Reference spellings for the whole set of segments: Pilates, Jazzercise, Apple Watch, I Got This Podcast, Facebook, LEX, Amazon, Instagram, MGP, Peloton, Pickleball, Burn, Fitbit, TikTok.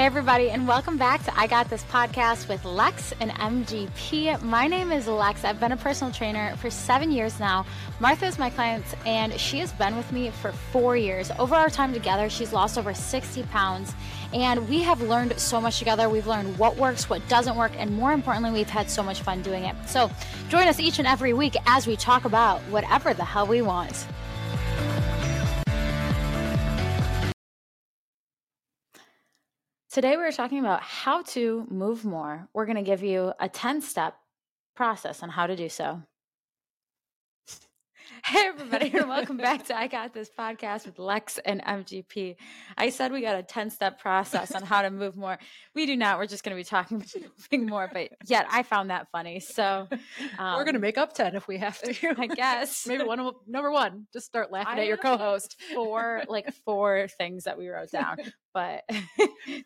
Hey everybody, and welcome back to I Got This Podcast with Lex and MGP. My name is Lex. I've been a personal trainer for 7 years now. Martha is my client, and she has been with me for 4 years. Over our time together, she's lost over 60 pounds, and we have learned so much together. We've learned what works, what doesn't work, and more importantly, we've had so much fun doing it. So join us each and every week as we talk about whatever the hell we want. Today we're talking about how to move more. We're going to give you a 10-step process on how to do so. Hey everybody, and welcome back to I Got This Podcast with Lex and MGP. I said we got a 10-step process on how to move more. We do not. We're just going to be talking about moving more, but yet I found that funny. So we're going to make up 10 if we have to. I guess. Maybe number one, just start laughing at your co-host. Four things that we wrote down. But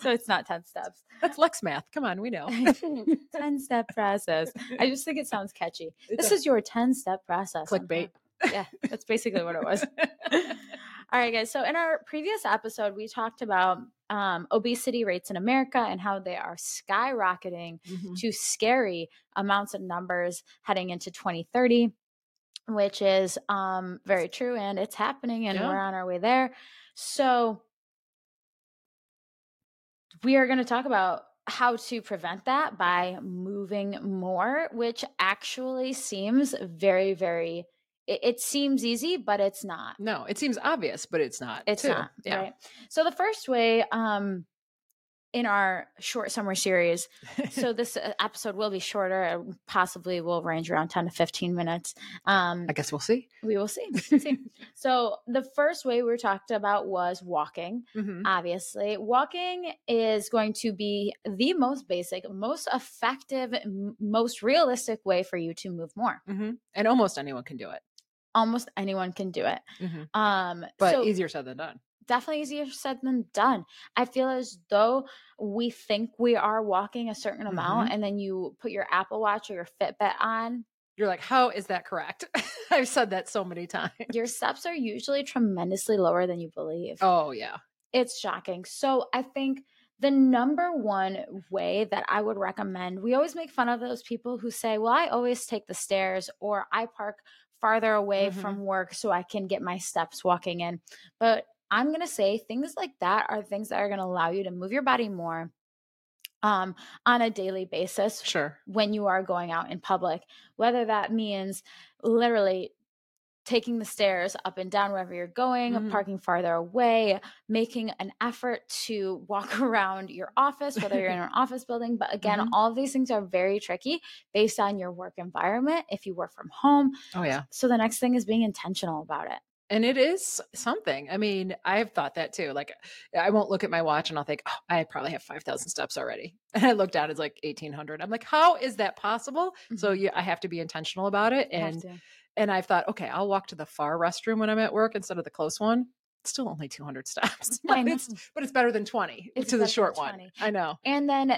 so it's not 10 steps. That's Lex math. Come on, we know. 10-step process. I just think it sounds catchy. This is your 10-step process. Clickbait. Yeah, that's basically what it was. All right, guys. So in our previous episode, we talked about obesity rates in America and how they are skyrocketing to scary amounts of numbers heading into 2030, which is very true. And it's happening, and we're on our way there. So we are going to talk about how to prevent that by moving more, which actually seems very, very, it seems easy, but it's not. No, it seems obvious, but it's not. It's not. Yeah. Right. So the first way in our short summer series, so this episode will be shorter, possibly will range around 10 to 15 minutes. I guess we'll see. We will see. So the first way we talked about was walking. Obviously, walking is going to be the most basic, most effective, most realistic way for you to move more. And almost anyone can do it. But so, easier said than done. Definitely easier said than done. I feel as though we think we are walking a certain amount, and then you put your Apple Watch or your Fitbit on. You're like, how is that correct? I've said that so many times. Your steps are usually tremendously lower than you believe. Oh, yeah. It's shocking. So I think the number one way that I would recommend, we always make fun of those people who say, well, I always take the stairs, or I park farther away from work so I can get my steps walking in. But I'm going to say things like that are things that are going to allow you to move your body more on a daily basis. Sure. When you are going out in public, whether that means literally taking the stairs up and down wherever you're going, parking farther away, making an effort to walk around your office, whether you're in an office building. But again, all of these things are very tricky based on your work environment, if you work from home. Oh, yeah. So the next thing is being intentional about it. And it is something. I mean, I've thought that too. Like, I won't look at my watch and I'll think, oh, I probably have 5,000 steps already. And I look down, it's like 1,800. I'm like, how is that possible? So I have to be intentional about it. And I've thought, okay, I'll walk to the far restroom when I'm at work instead of the close one. It's still only 200 steps, but it's better than 20 to the short one. I know. And then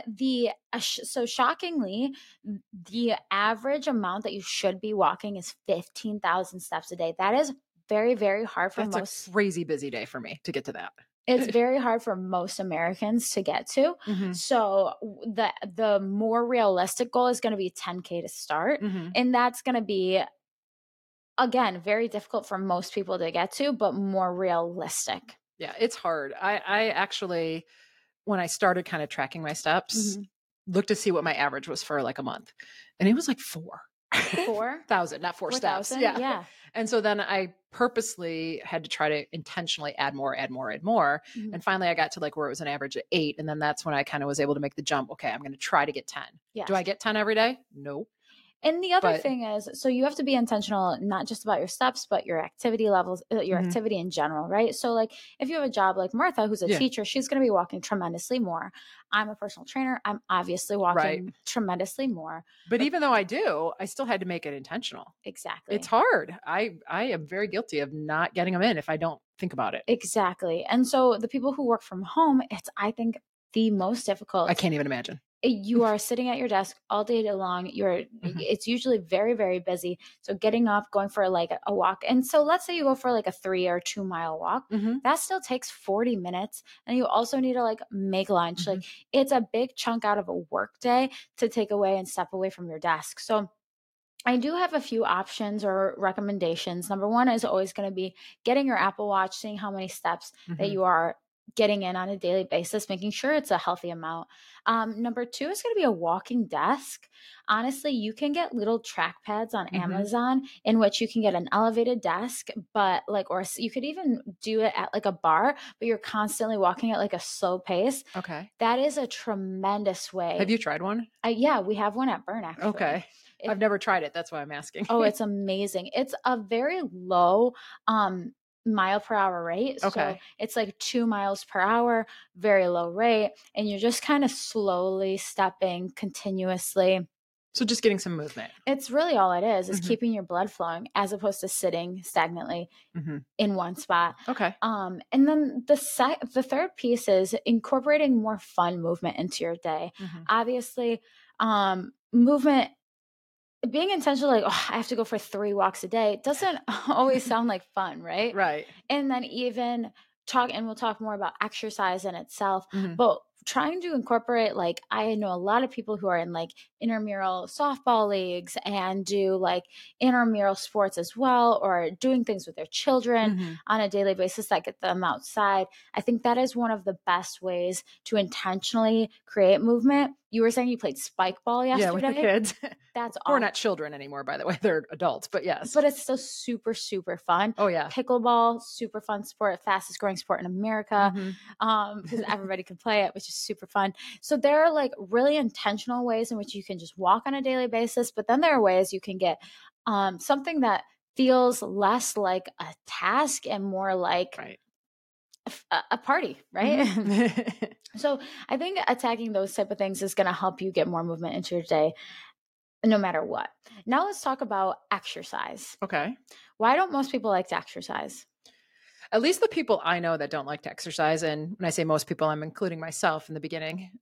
so shockingly, the average amount that you should be walking is 15,000 steps a day. That is very, very hard for most. That's a crazy busy day for me to get to that. It's very hard for most Americans to get to. So the more realistic goal is going to be 10K to start. And that's going to be, again, very difficult for most people to get to, but more realistic. Yeah, it's hard. I actually, when I started kind of tracking my steps, looked to see what my average was for like a month. And it was like 4,000, not 4 steps. Yeah. And so then I purposely had to try to intentionally add more. And finally I got to like where it was an average of 8. And then that's when I kind of was able to make the jump. Okay, I'm going to try to get 10. Yes. Do I get 10 every day? No. And the other thing is, so you have to be intentional, not just about your steps, but your activity levels, your activity in general, right? So like if you have a job like Martha, who's a teacher, she's going to be walking tremendously more. I'm a personal trainer. I'm obviously walking tremendously more. But even though I do, I still had to make it intentional. Exactly. It's hard. I am very guilty of not getting them in if I don't think about it. Exactly. And so the people who work from home, it's, I think, the most difficult. I can't even imagine. You are sitting at your desk all day long. It's usually very, very busy. So getting up, going for like a walk. And so let's say you go for like a 3 or 2 mile walk. Mm-hmm. That still takes 40 minutes. And you also need to like make lunch. Mm-hmm. Like it's a big chunk out of a work day to take away and step away from your desk. So I do have a few options or recommendations. Number one is always going to be getting your Apple Watch, seeing how many steps mm-hmm. that you are getting in on a daily basis, making sure it's a healthy amount. Number two is going to be a walking desk. Honestly, you can get little trackpads on mm-hmm. Amazon in which you can get an elevated desk, but like, or you could even do it at like a bar, but you're constantly walking at like a slow pace. Okay. That is a tremendous way. Have you tried one? Yeah, we have one at Burn actually. Okay. I've never tried it. That's why I'm asking. Oh, it's amazing. It's a very low, mile per hour rate. Okay. So it's like 2 miles per hour, very low rate. And you're just kind of slowly stepping continuously. So just getting some movement. It's really all it is mm-hmm. keeping your blood flowing as opposed to sitting stagnantly mm-hmm. in one spot. Okay. And then the third piece is incorporating more fun movement into your day. Mm-hmm. Obviously, movement, being intentional, like, oh, I have to go for 3 walks a day, doesn't always sound like fun, right? Right. And then even we'll talk more about exercise in itself, mm-hmm. but trying to incorporate, like, I know a lot of people who are in like intramural softball leagues and do like intramural sports as well, or doing things with their children mm-hmm. on a daily basis that get them outside. I think that is one of the best ways to intentionally create movement. You were saying you played spike ball yesterday? Yeah, with the kids. That's awesome. We're not children anymore, by the way. They're adults, but yes. But it's still super, super fun. Oh, yeah. Pickleball, super fun sport, fastest growing sport in America mm-hmm. Because everybody can play it, which is super fun. So there are like really intentional ways in which you can just walk on a daily basis, but then there are ways you can get something that feels less like a task and more like right. a party, right? Mm-hmm. So I think attacking those type of things is going to help you get more movement into your day, no matter what. Now let's talk about exercise. Okay. Why don't most people like to exercise? At least the people I know that don't like to exercise, and when I say most people, I'm including myself in the beginning,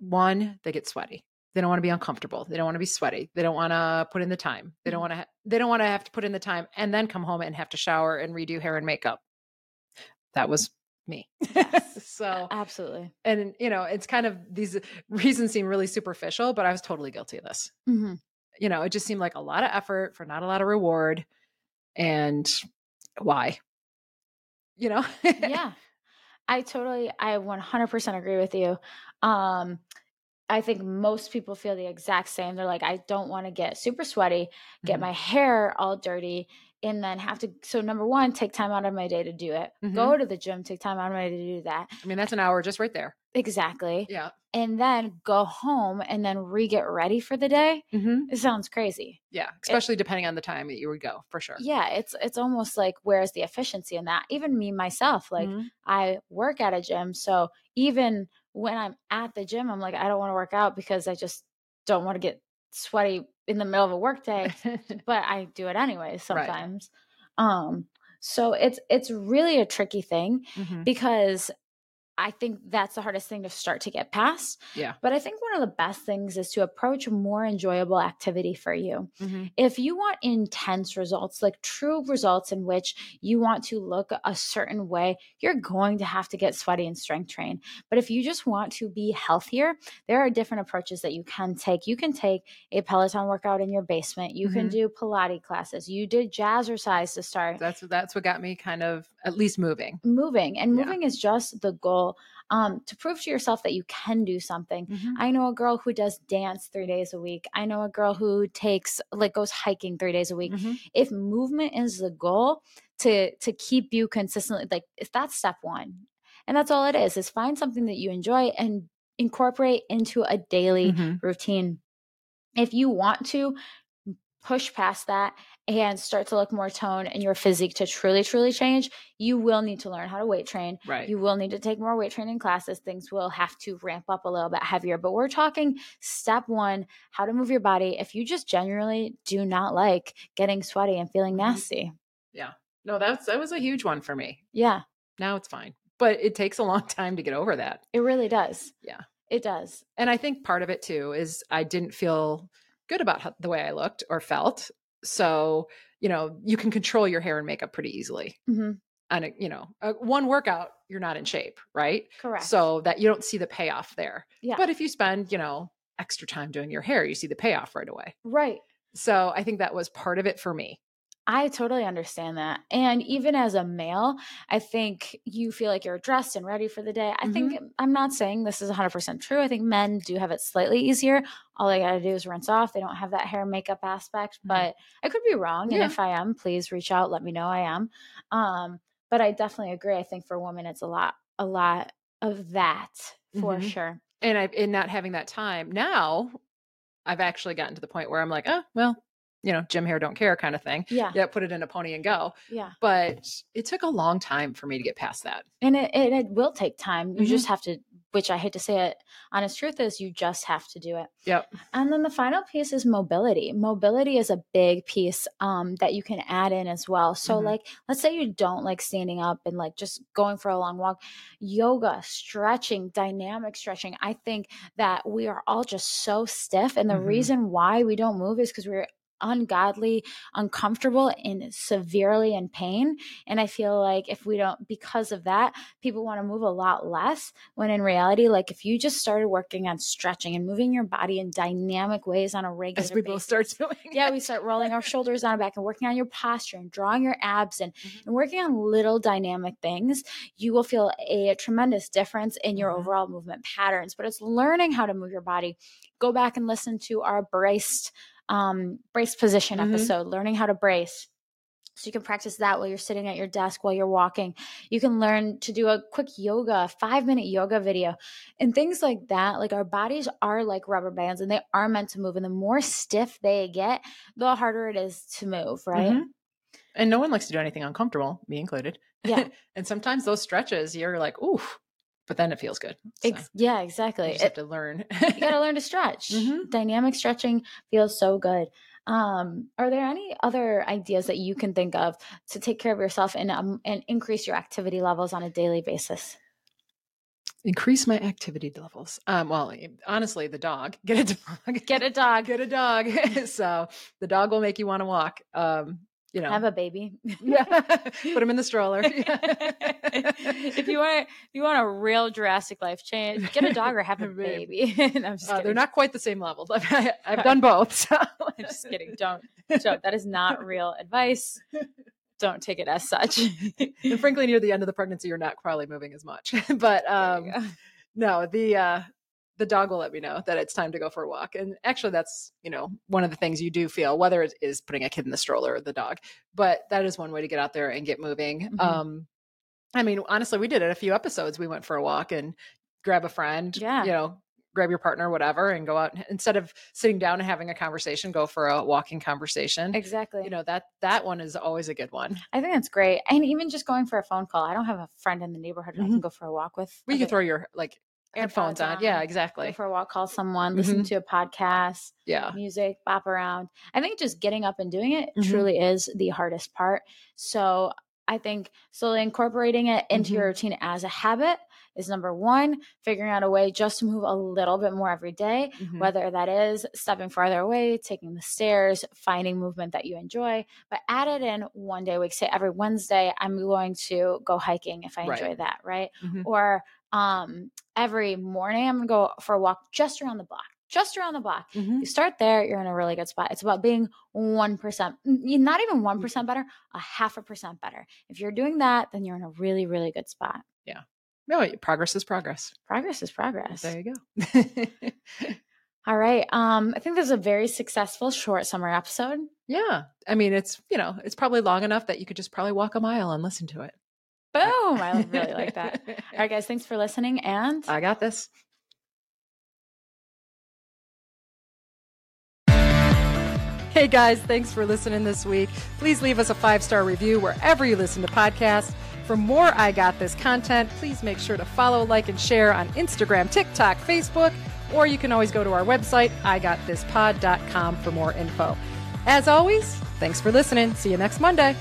one, they get sweaty. They don't want to be uncomfortable. They don't want to be sweaty. They don't want to put in the time. They don't want to have to put in the time and then come home and have to shower and redo hair and makeup. That was me. Yes, so absolutely. And it's kind of, these reasons seem really superficial, but I was totally guilty of this. Mm-hmm. It just seemed like a lot of effort for not a lot of reward. And why? Yeah, I 100% agree with you. I think most people feel the exact same. They're like, I don't want to get super sweaty, get mm-hmm. my hair all dirty, and then so number one, take time out of my day to do it. Mm-hmm. Go to the gym, take time out of my day to do that. I mean, that's an hour just right there. Exactly. Yeah. And then go home and then get ready for the day. Mm-hmm. It sounds crazy. Yeah. Especially depending on the time that you would go, for sure. Yeah. It's almost like, where's the efficiency in that? Even me, myself, like mm-hmm. I work at a gym. So even when I'm at the gym, I'm like, I don't want to work out because I just don't want to get sweaty in the middle of a work day, but I do it anyway sometimes. Right. So it's really a tricky thing mm-hmm. because I think that's the hardest thing to start to get past. Yeah. But I think one of the best things is to approach more enjoyable activity for you. Mm-hmm. If you want intense results, like true results in which you want to look a certain way, you're going to have to get sweaty and strength train. But if you just want to be healthier, there are different approaches that you can take. You can take a Peloton workout in your basement. You mm-hmm. can do Pilates classes. You did Jazzercise to start. That's what got me kind of at least moving. Moving is just the goal. To prove to yourself that you can do something. Mm-hmm. I know a girl who does dance 3 days a week. I know a girl who goes hiking 3 days a week. Mm-hmm. If movement is the goal to keep you consistently, like if that's step one, and that's all it is find something that you enjoy and incorporate into a daily mm-hmm. routine. If you want to push past that and start to look more toned and your physique to truly, truly change, you will need to learn how to weight train. Right. You will need to take more weight training classes. Things will have to ramp up a little bit heavier. But we're talking step one, how to move your body if you just generally do not like getting sweaty and feeling nasty. Yeah. No, that was a huge one for me. Yeah. Now it's fine. But it takes a long time to get over that. It really does. Yeah. It does. And I think part of it too is I didn't feel good about the way I looked or felt. So, you know, you can control your hair and makeup pretty easily. Mm-hmm. And, you know, one workout, you're not in shape, right? Correct. So that you don't see the payoff there. Yeah. But if you spend, you know, extra time doing your hair, you see the payoff right away. Right. So I think that was part of it for me. I totally understand that. And even as a male, I think you feel like you're dressed and ready for the day. I think, I'm not saying this is 100% true. I think men do have it slightly easier. All they got to do is rinse off. They don't have that hair and makeup aspect, but I could be wrong. Yeah. And if I am, please reach out, let me know I am. But I definitely agree. I think for women, it's a lot of that for sure. And in not having that time now, I've actually gotten to the point where I'm like, oh, well, you know, gym hair, don't care kind of thing. Yeah. Yeah. Put it in a pony and go. Yeah. But it took a long time for me to get past that. And it will take time. You just have to, which I hate to say it, honest truth is you just have to do it. Yep. And then the final piece is mobility. Mobility is a big piece that you can add in as well. So like, let's say you don't like standing up and like just going for a long walk, yoga, stretching, dynamic stretching. I think that we are all just so stiff. And the reason why we don't move is because we're ungodly, uncomfortable, and severely in pain. And I feel like if we don't, because of that, people want to move a lot less when in reality, like if you just started working on stretching and moving your body in dynamic ways on a regular basis. As we both start doing it. Yeah, we start rolling our shoulders on back and working on your posture and drawing your abs and working on little dynamic things, you will feel a tremendous difference in your overall movement patterns. But it's learning how to move your body. Go back and listen to our brace position episode, learning how to brace. So you can practice that while you're sitting at your desk, while you're walking. You can learn to do a quick yoga, 5-minute yoga video and things like that. Like our bodies are like rubber bands and they are meant to move. And the more stiff they get, the harder it is to move, right? And no one likes to do anything uncomfortable, me included. Yeah. And sometimes those stretches, you're like, ooh, but then it feels good. So yeah, exactly. You just have to learn. You got to learn to stretch. Dynamic stretching feels so good. Are there any other ideas that you can think of to take care of yourself and increase your activity levels on a daily basis? Increase my activity levels. Well, honestly, the dog. Get a dog. Get a dog. Get a dog. So the dog will make you want to walk. You know, have a baby. Yeah. Put him in the stroller. Yeah. If you want a real drastic life change, get a dog or have a baby. No, I'm just kidding. They're not quite the same level. I've done both. So. I'm just kidding. Don't. That is not real advice. Don't take it as such. And frankly, near the end of the pregnancy, you're not probably moving as much. But no, the dog will let me know that it's time to go for a walk. And actually that's, you know, one of the things you do feel, whether it is putting a kid in the stroller or the dog, but that is one way to get out there and get moving. I mean, honestly, we did it a few episodes. We went for a walk and grab a friend, you know, grab your partner, whatever, and go out instead of sitting down and having a conversation, go for a walking conversation. Exactly. You know, that one is always a good one. I think that's great. And even just going for a phone call, I don't have a friend in the neighborhood I can go for a walk with. Well, you can throw your like headphones on. Yeah, exactly. Go for a walk, call someone, listen to a podcast, music, bop around. I think just getting up and doing it truly is the hardest part. So I think slowly incorporating it into your routine as a habit is number one, figuring out a way just to move a little bit more every day, whether that is stepping farther away, taking the stairs, finding movement that you enjoy, but add it in one day a week. Say every Wednesday, I'm going to go hiking if I enjoy that, right? Or every morning I'm going to go for a walk just around the block. You start there, you're in a really good spot. It's about being 1%, not even 1% better, 0.5% better. If you're doing that, then you're in a really, really good spot. Yeah. No, progress is progress. Progress is progress. There you go. All right. I think this is a very successful short summer episode. Yeah. I mean, it's, you know, it's probably long enough that you could just probably walk a mile and listen to it. Boom. I really like that. All right, guys. Thanks for listening. And I got this. Hey guys, thanks for listening this week. Please leave us a 5-star review wherever you listen to podcasts. For more I Got This content, please make sure to follow, like, and share on Instagram, TikTok, Facebook, or you can always go to our website, igotthispod.com for more info. As always, thanks for listening. See you next Monday.